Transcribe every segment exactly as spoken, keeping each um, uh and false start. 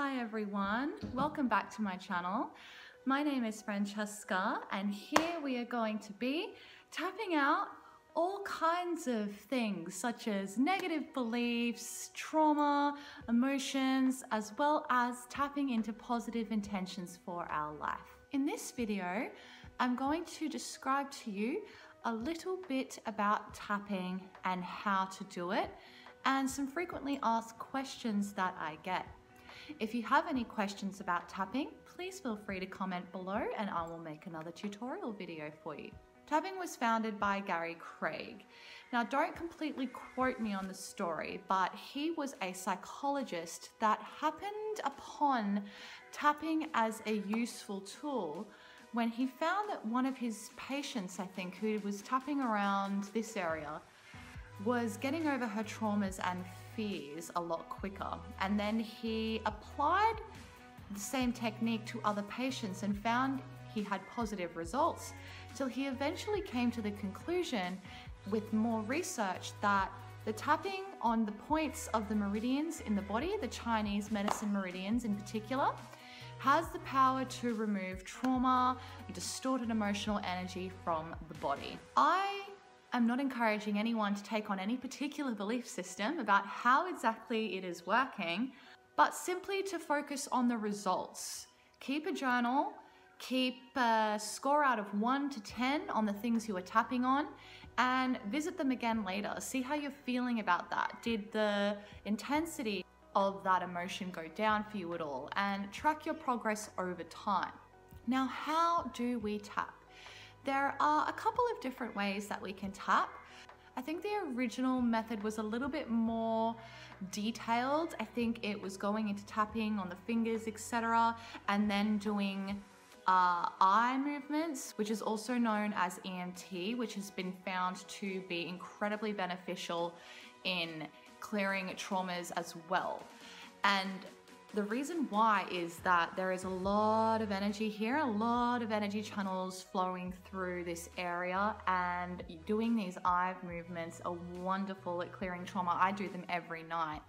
Hi everyone, welcome back to my channel. My name is Francesca and here we are going to be tapping out all kinds of things such as negative beliefs, trauma, emotions, as well as tapping into positive intentions for our life. In this video, I'm going to describe to you a little bit about tapping and how to do it and some frequently asked questions that I get. If you have any questions about tapping, please feel free to comment below and I will make another tutorial video for you. Tapping was founded by Gary Craig. Now, don't completely quote me on the story, but he was a psychologist that happened upon tapping as a useful tool when he found that one of his patients, I think, who was tapping around this area, was getting over her traumas and fears a lot quicker. And then he applied the same technique to other patients and found he had positive results, till he eventually came to the conclusion with more research that the tapping on the points of the meridians in the body, the Chinese medicine meridians in particular, has the power to remove trauma, distorted emotional energy from the body. I I'm not encouraging anyone to take on any particular belief system about how exactly it is working, but simply to focus on the results. Keep a journal, keep a score out of one to ten on the things you are tapping on, and visit them again later. See how you're feeling about that. Did the intensity of that emotion go down for you at all? And track your progress over time. Now, how do we tap? There are a couple of different ways that we can tap. I think the original method was a little bit more detailed. I think it was going into tapping on the fingers, et cetera, and then doing uh, eye movements, which is also known as E M T, which has been found to be incredibly beneficial in clearing traumas as well. And the reason why is that there is a lot of energy here, a lot of energy channels flowing through this area, and doing these eye movements are wonderful at clearing trauma. I do them every night.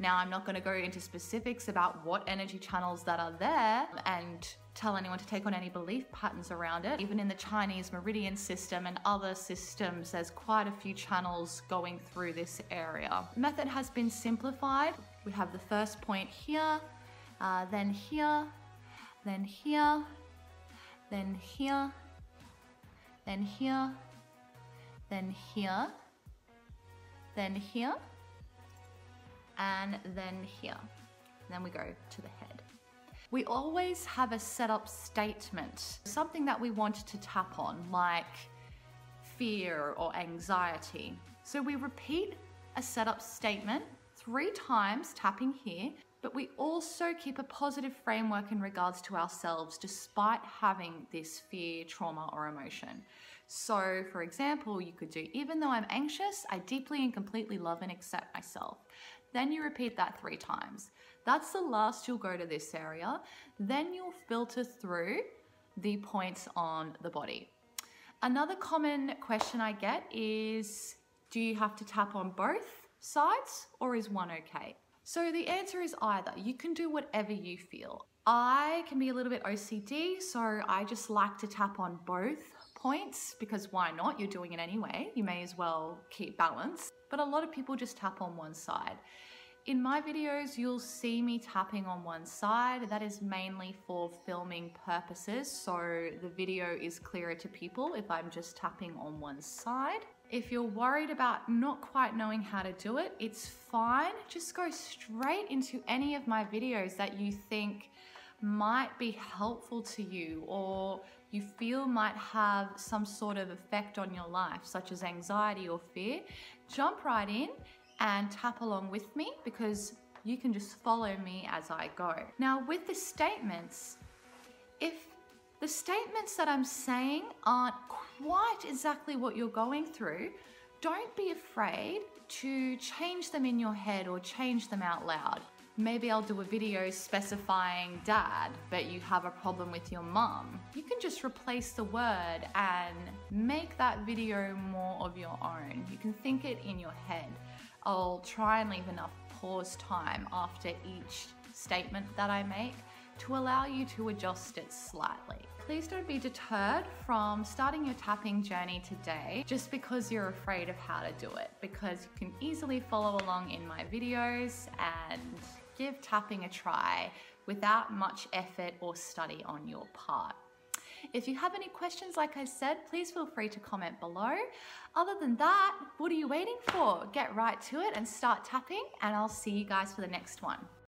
Now, I'm not going to go into specifics about what energy channels that are there and tell anyone to take on any belief patterns around it. Even in the Chinese meridian system and other systems, there's quite a few channels going through this area. The method has been simplified. We have the first point here, uh, then here, then here, then here, then here, then here, then here, and then here. And then we go to the head. We always have a setup statement, something that we want to tap on, like fear or anxiety. So we repeat a setup statement three times, tapping here, but we also keep a positive framework in regards to ourselves despite having this fear, trauma, or emotion. So, for example, you could do, even though I'm anxious, I deeply and completely love and accept myself. Then you repeat that three times. That's the last you'll go to this area. Then you'll filter through the points on the body. Another common question I get is, do you have to tap on both sides, or is one okay? So the answer is either. You can do whatever you feel. I can be a little bit O C D, so I just like to tap on both points because why not? You're doing it anyway. You may as well keep balance. But a lot of people just tap on one side. In my videos, you'll see me tapping on one side. That is mainly for filming purposes, so the video is clearer to people if I'm just tapping on one side. If you're worried about not quite knowing how to do it, it's fine. Just go straight into any of my videos that you think might be helpful to you or you feel might have some sort of effect on your life, such as anxiety or fear. Jump right in and tap along with me because you can just follow me as I go. Now, with the statements, if the statements that I'm saying aren't quite exactly what you're going through, don't be afraid to change them in your head or change them out loud. Maybe I'll do a video specifying dad, but you have a problem with your mum. You can just replace the word and make that video more of your own. You can think it in your head. I'll try and leave enough pause time after each statement that I make to allow you to adjust it slightly. Please don't be deterred from starting your tapping journey today just because you're afraid of how to do it, because you can easily follow along in my videos and give tapping a try without much effort or study on your part. If you have any questions, like I said, please feel free to comment below. Other than that, what are you waiting for? Get right to it and start tapping, and I'll see you guys for the next one.